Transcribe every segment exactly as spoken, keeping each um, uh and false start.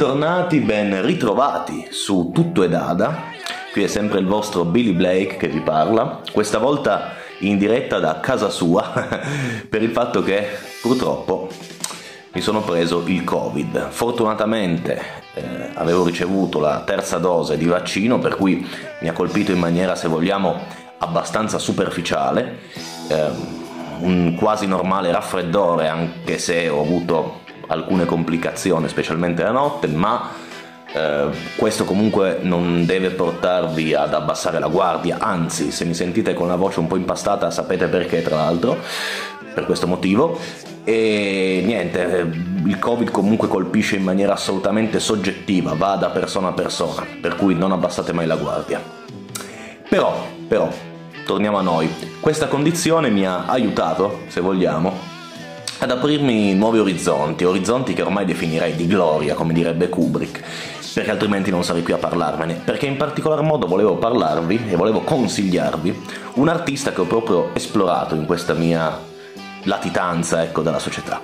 Bentornati, ben ritrovati su Tutto è Dada. Qui è sempre il vostro Billy Blake che vi parla, questa volta in diretta da casa sua per il fatto che purtroppo mi sono preso il Covid. Fortunatamente eh, avevo ricevuto la terza dose di vaccino, per cui mi ha colpito in maniera, se vogliamo, abbastanza superficiale, eh, un quasi normale raffreddore, anche se ho avuto alcune complicazioni, specialmente la notte, ma eh, questo comunque non deve portarvi ad abbassare la guardia, anzi, se mi sentite con la voce un po' impastata sapete perché, tra l'altro, per questo motivo. E niente, il Covid comunque colpisce in maniera assolutamente soggettiva, va da persona a persona, per cui non abbassate mai la guardia. Però, però, torniamo a noi. Questa condizione mi ha aiutato, se vogliamo, ad aprirmi nuovi orizzonti, orizzonti che ormai definirei di gloria, come direbbe Kubrick, perché altrimenti non sarei qui a parlarvene, perché in particolar modo volevo parlarvi e volevo consigliarvi un artista che ho proprio esplorato in questa mia latitanza, ecco, dalla società.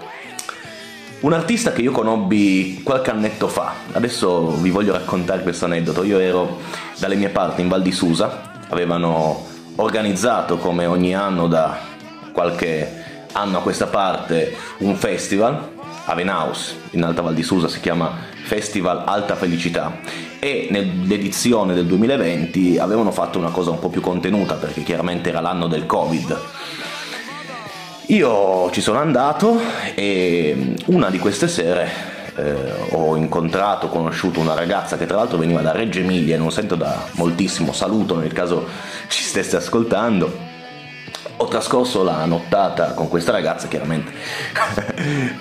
Un artista che io conobbi qualche annetto fa. Adesso vi voglio raccontare questo aneddoto. Io ero dalle mie parti in Val di Susa, avevano organizzato come ogni anno da qualche hanno a questa parte un festival a Venaus, in Alta Val di Susa, si chiama Festival Alta Felicità, e nell'edizione del duemilaventi avevano fatto una cosa un po' più contenuta, perché chiaramente era l'anno del Covid. Io ci sono andato e una di queste sere eh, ho incontrato, ho conosciuto una ragazza che tra l'altro veniva da Reggio Emilia, non sento da moltissimo, saluto nel caso ci stesse ascoltando. Ho trascorso la nottata con questa ragazza, chiaramente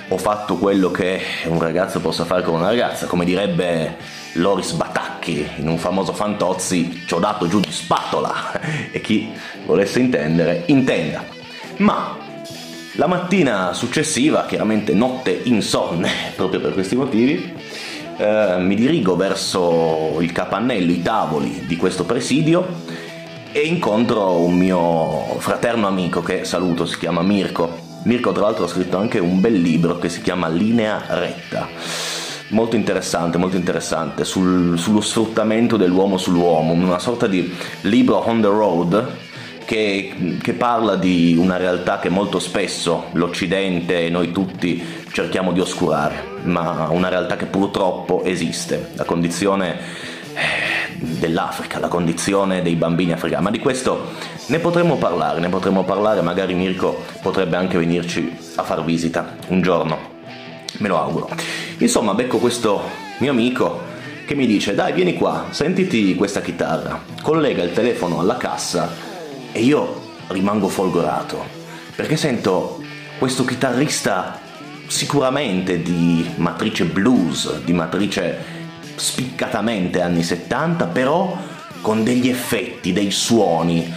ho fatto quello che un ragazzo possa fare con una ragazza, come direbbe Loris Batacchi in un famoso Fantozzi, ci ho dato giù di spatola e chi volesse intendere intenda. Ma la mattina successiva, chiaramente notte insonne proprio per questi motivi, eh, mi dirigo verso il capannello, i tavoli di questo presidio, e incontro un mio fraterno amico che saluto, si chiama Mirko. Mirko tra l'altro ha scritto anche un bel libro che si chiama Linea Retta, molto interessante, molto interessante, sul, sullo sfruttamento dell'uomo sull'uomo, una sorta di libro on the road che, che parla di una realtà che molto spesso l'Occidente e noi tutti cerchiamo di oscurare, ma una realtà che purtroppo esiste, la condizione dell'Africa, la condizione dei bambini africani. Ma di questo ne potremmo parlare, ne potremmo parlare, magari Mirko potrebbe anche venirci a far visita un giorno, me lo auguro. Insomma, becco questo mio amico che mi dice: dai, vieni qua, sentiti questa chitarra, collega il telefono alla cassa. E io rimango folgorato, perché sento questo chitarrista sicuramente di matrice blues, di matrice spiccatamente anni settanta, però con degli effetti, dei suoni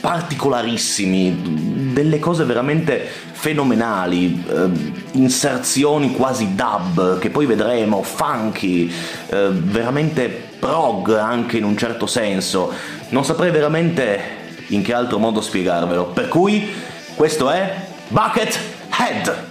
particolarissimi, delle cose veramente fenomenali, eh, inserzioni quasi dub, che poi vedremo, funky, eh, veramente prog anche in un certo senso, non saprei veramente in che altro modo spiegarvelo, per cui questo è Buckethead!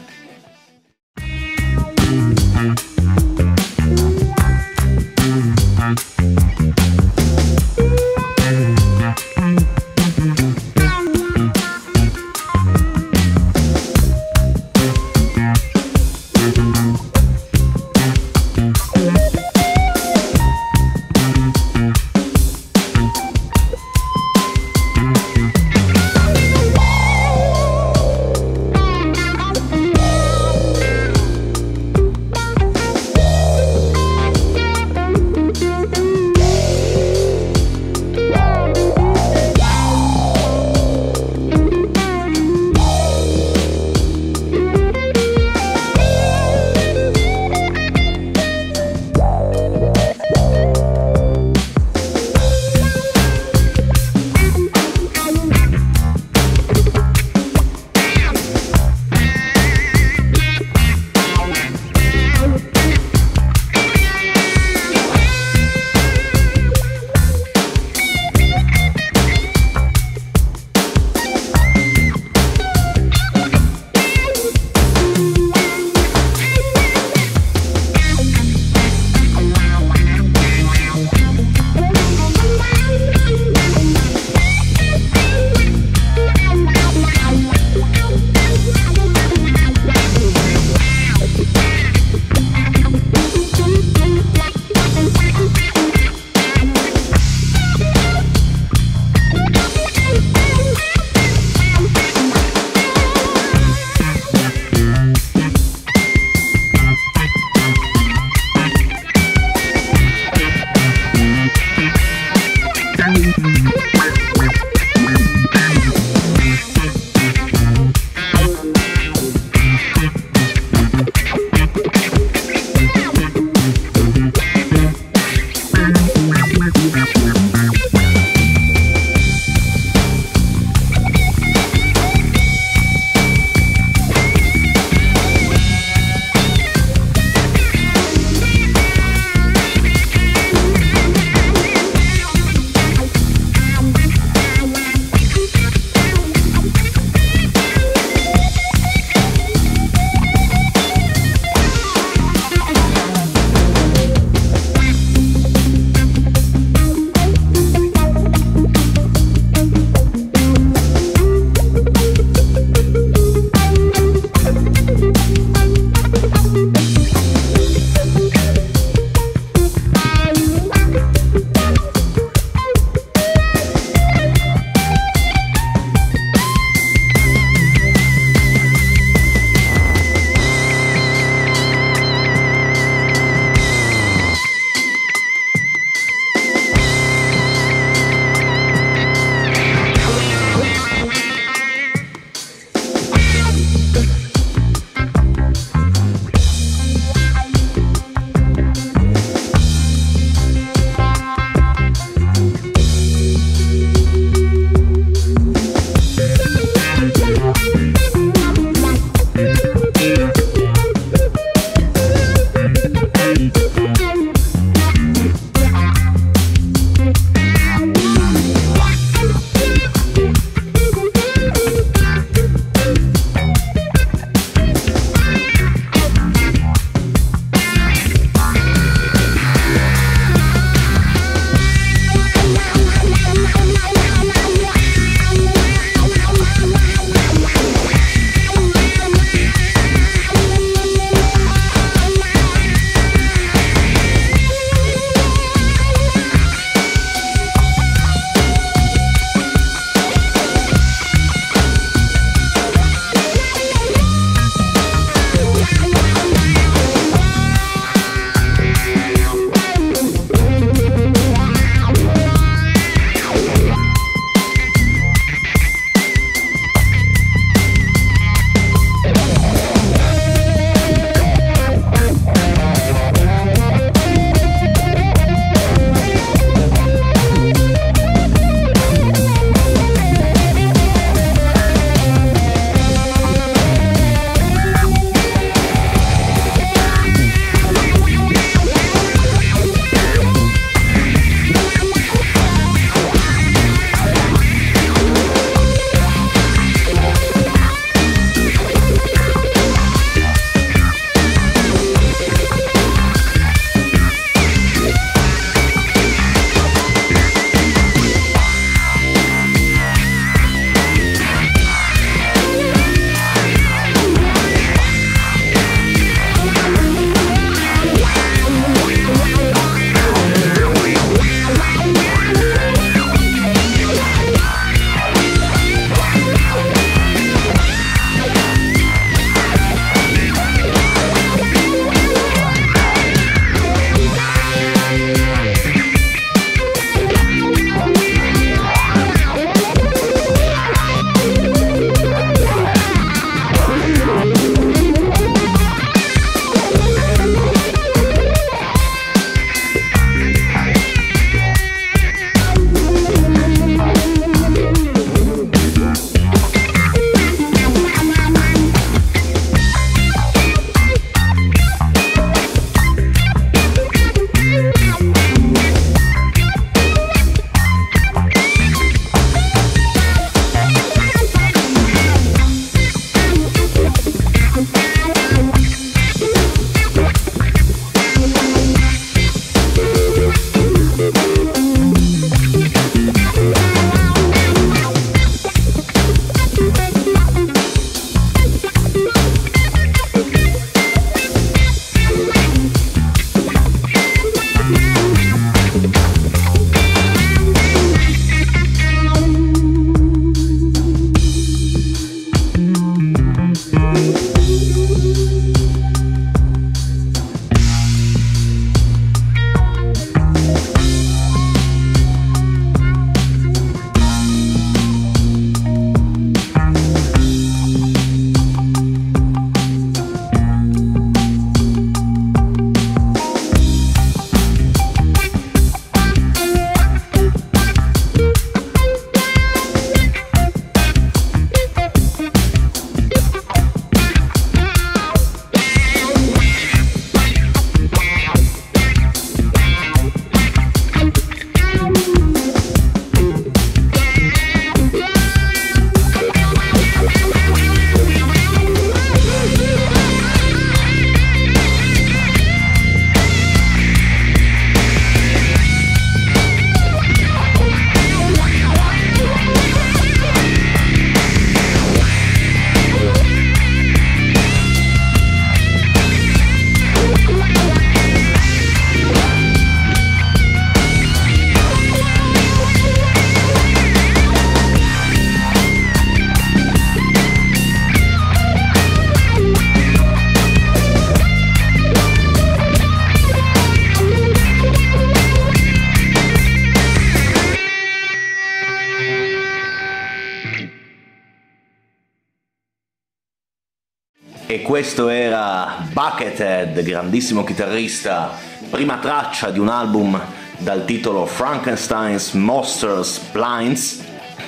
E questo era Buckethead, grandissimo chitarrista, prima traccia di un album dal titolo Frankenstein's Monsters Blinds,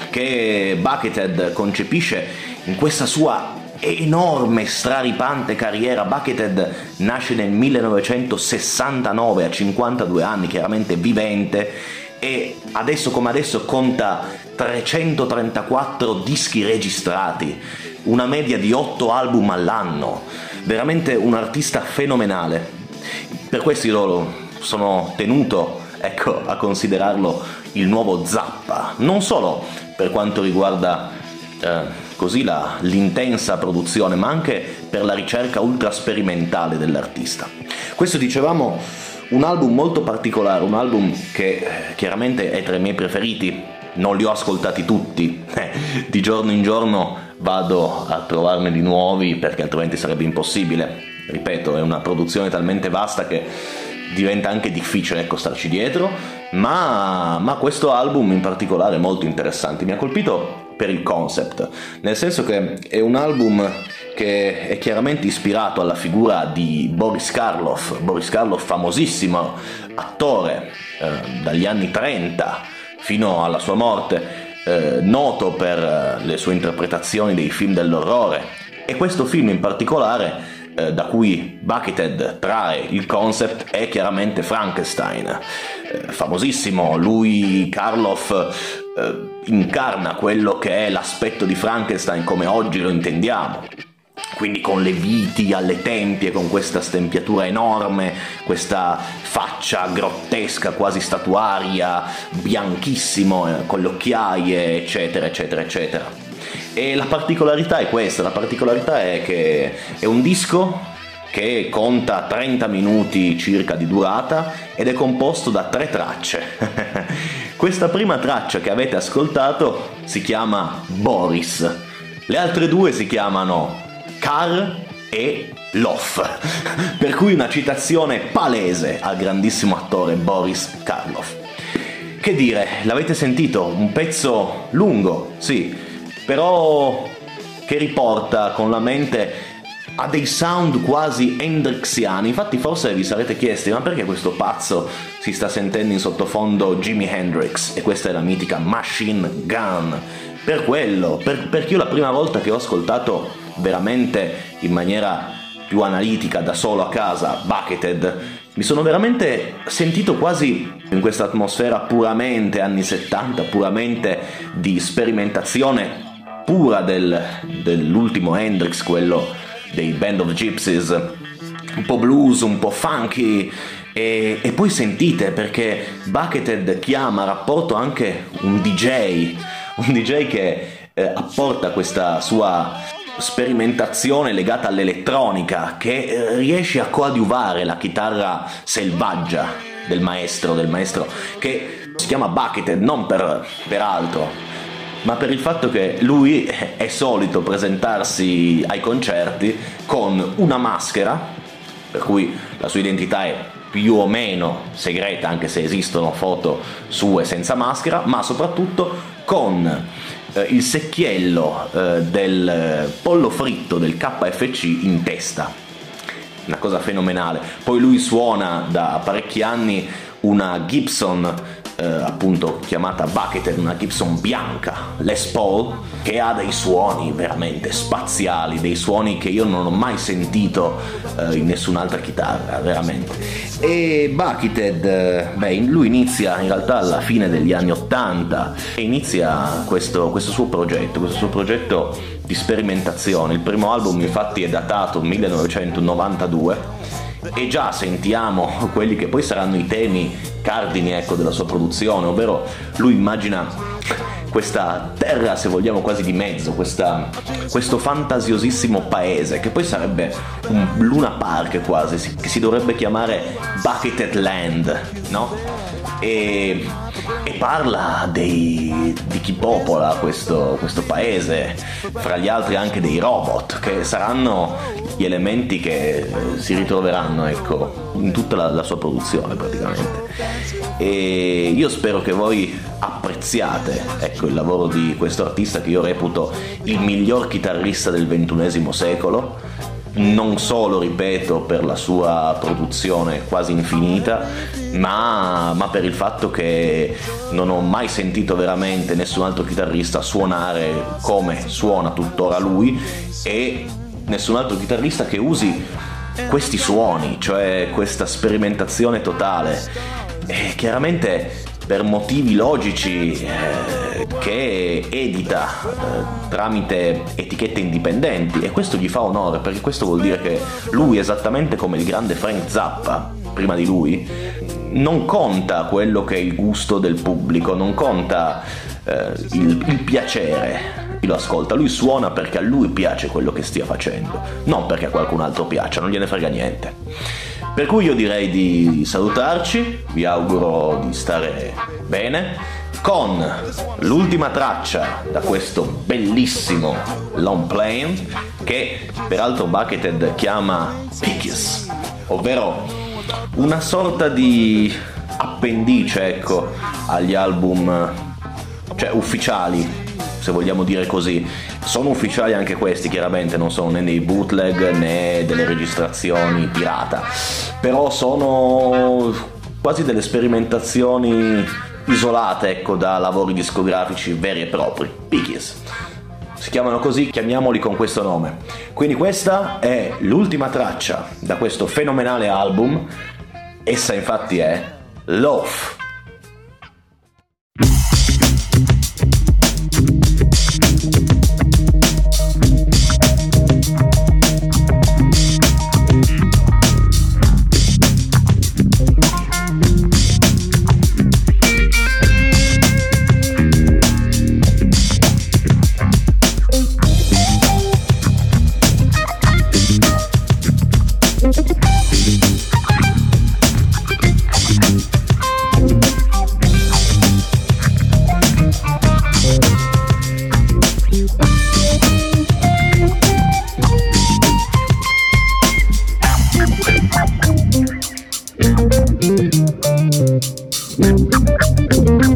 che Buckethead concepisce in questa sua enorme, straripante carriera. Buckethead nasce nel millenovecentosessantanove, a cinquantadue anni, chiaramente vivente, e adesso come adesso conta trecentotrentaquattro dischi registrati, una media di otto album all'anno. Veramente un artista fenomenale. Per questo io sono tenuto, ecco, a considerarlo il nuovo Zappa, non solo per quanto riguarda eh, così la, l'intensa produzione, ma anche per la ricerca ultra sperimentale dell'artista. Questo, dicevamo, un album molto particolare, un album che chiaramente è tra i miei preferiti. Non li ho ascoltati tutti, di giorno in giorno vado a trovarne di nuovi, perché altrimenti sarebbe impossibile. Ripeto, è una produzione talmente vasta che diventa anche difficile, ecco, starci dietro, ma, ma questo album in particolare è molto interessante. Mi ha colpito per il concept, nel senso che è un album che è chiaramente ispirato alla figura di Boris Karloff, Boris Karloff famosissimo attore eh, dagli anni trenta fino alla sua morte, eh, noto per le sue interpretazioni dei film dell'orrore, e questo film in particolare eh, da cui Buckethead trae il concept è chiaramente Frankenstein, eh, famosissimo. Lui, Karloff, eh, incarna quello che è l'aspetto di Frankenstein come oggi lo intendiamo, quindi con le viti alle tempie, con questa stempiatura enorme, questa faccia grottesca, quasi statuaria, bianchissimo, con le occhiaie, eccetera, eccetera, eccetera. E la particolarità è questa, la particolarità è che è un disco che conta trenta minuti circa di durata ed è composto da tre tracce. Questa prima traccia che avete ascoltato si chiama Boris, le altre due si chiamano Car e Loff, per cui una citazione palese al grandissimo attore Boris Karloff. Che dire, l'avete sentito, un pezzo lungo, sì, però che riporta con la mente a dei sound quasi hendrixiani. Infatti forse vi sarete chiesti, ma perché questo pazzo si sta sentendo in sottofondo Jimi Hendrix? E questa è la mitica Machine Gun. Per quello, per, perché io la prima volta che ho ascoltato veramente in maniera più analitica da solo a casa Buckethead, mi sono veramente sentito quasi in questa atmosfera puramente anni settanta, puramente di sperimentazione pura del, dell'ultimo Hendrix, quello dei Band of Gypsies, un po' blues, un po' funky. E, e poi sentite, perché Buckethead chiama a rapporto anche un D J, un D J che eh, apporta questa sua sperimentazione legata all'elettronica, che riesce a coadiuvare la chitarra selvaggia del maestro, del maestro che si chiama Buckethead non per, per altro, ma per il fatto che lui è solito presentarsi ai concerti con una maschera, per cui la sua identità è più o meno segreta, anche se esistono foto sue senza maschera, ma soprattutto con il secchiello eh, del pollo fritto del K F C in testa. Una cosa fenomenale. Poi lui suona da parecchi anni una Gibson eh, appunto chiamata Buckethead, una Gibson bianca Les Paul, che ha dei suoni veramente spaziali, dei suoni che io non ho mai sentito eh, in nessun'altra chitarra, veramente. E Buckethead, beh, lui inizia in realtà alla fine degli anni ottanta e inizia questo, questo suo progetto, questo suo progetto di sperimentazione. Il primo album infatti è datato millenovecentonovantadue e già sentiamo quelli che poi saranno i temi cardini, ecco, della sua produzione, ovvero lui immagina questa terra, se vogliamo, quasi di mezzo, questa, questo fantasiosissimo paese che poi sarebbe un Luna Park quasi, che si dovrebbe chiamare Buckethead Land, no? E, e parla dei, di chi popola questo, questo paese, fra gli altri anche dei robot, che saranno gli elementi che si ritroveranno, ecco, in tutta la, la sua produzione praticamente. E io spero che voi apprezziate, ecco, il lavoro di questo artista che io reputo il miglior chitarrista del ventunesimo secolo, non solo, ripeto, per la sua produzione quasi infinita, ma, ma per il fatto che non ho mai sentito veramente nessun altro chitarrista suonare come suona tuttora lui, e nessun altro chitarrista che usi questi suoni, cioè questa sperimentazione totale. E chiaramente per motivi logici eh, che edita eh, tramite etichette indipendenti, e questo gli fa onore, perché questo vuol dire che lui, esattamente come il grande Frank Zappa prima di lui, non conta quello che è il gusto del pubblico, non conta eh, il, il piacere chi lo ascolta, lui suona perché a lui piace quello che stia facendo, non perché a qualcun altro piaccia, non gliene frega niente. Per cui io direi di salutarci, vi auguro di stare bene, con l'ultima traccia da questo bellissimo long playing, che peraltro Buckethead chiama Pickies, ovvero una sorta di appendice, ecco, agli album, cioè ufficiali, se vogliamo dire così. Sono ufficiali anche questi, chiaramente, non sono né dei bootleg né delle registrazioni pirata, però sono quasi delle sperimentazioni isolate, ecco, da lavori discografici veri e propri. Pickies si chiamano così, chiamiamoli con questo nome. Quindi questa è l'ultima traccia da questo fenomenale album, essa infatti è Loaf.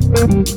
Thank you.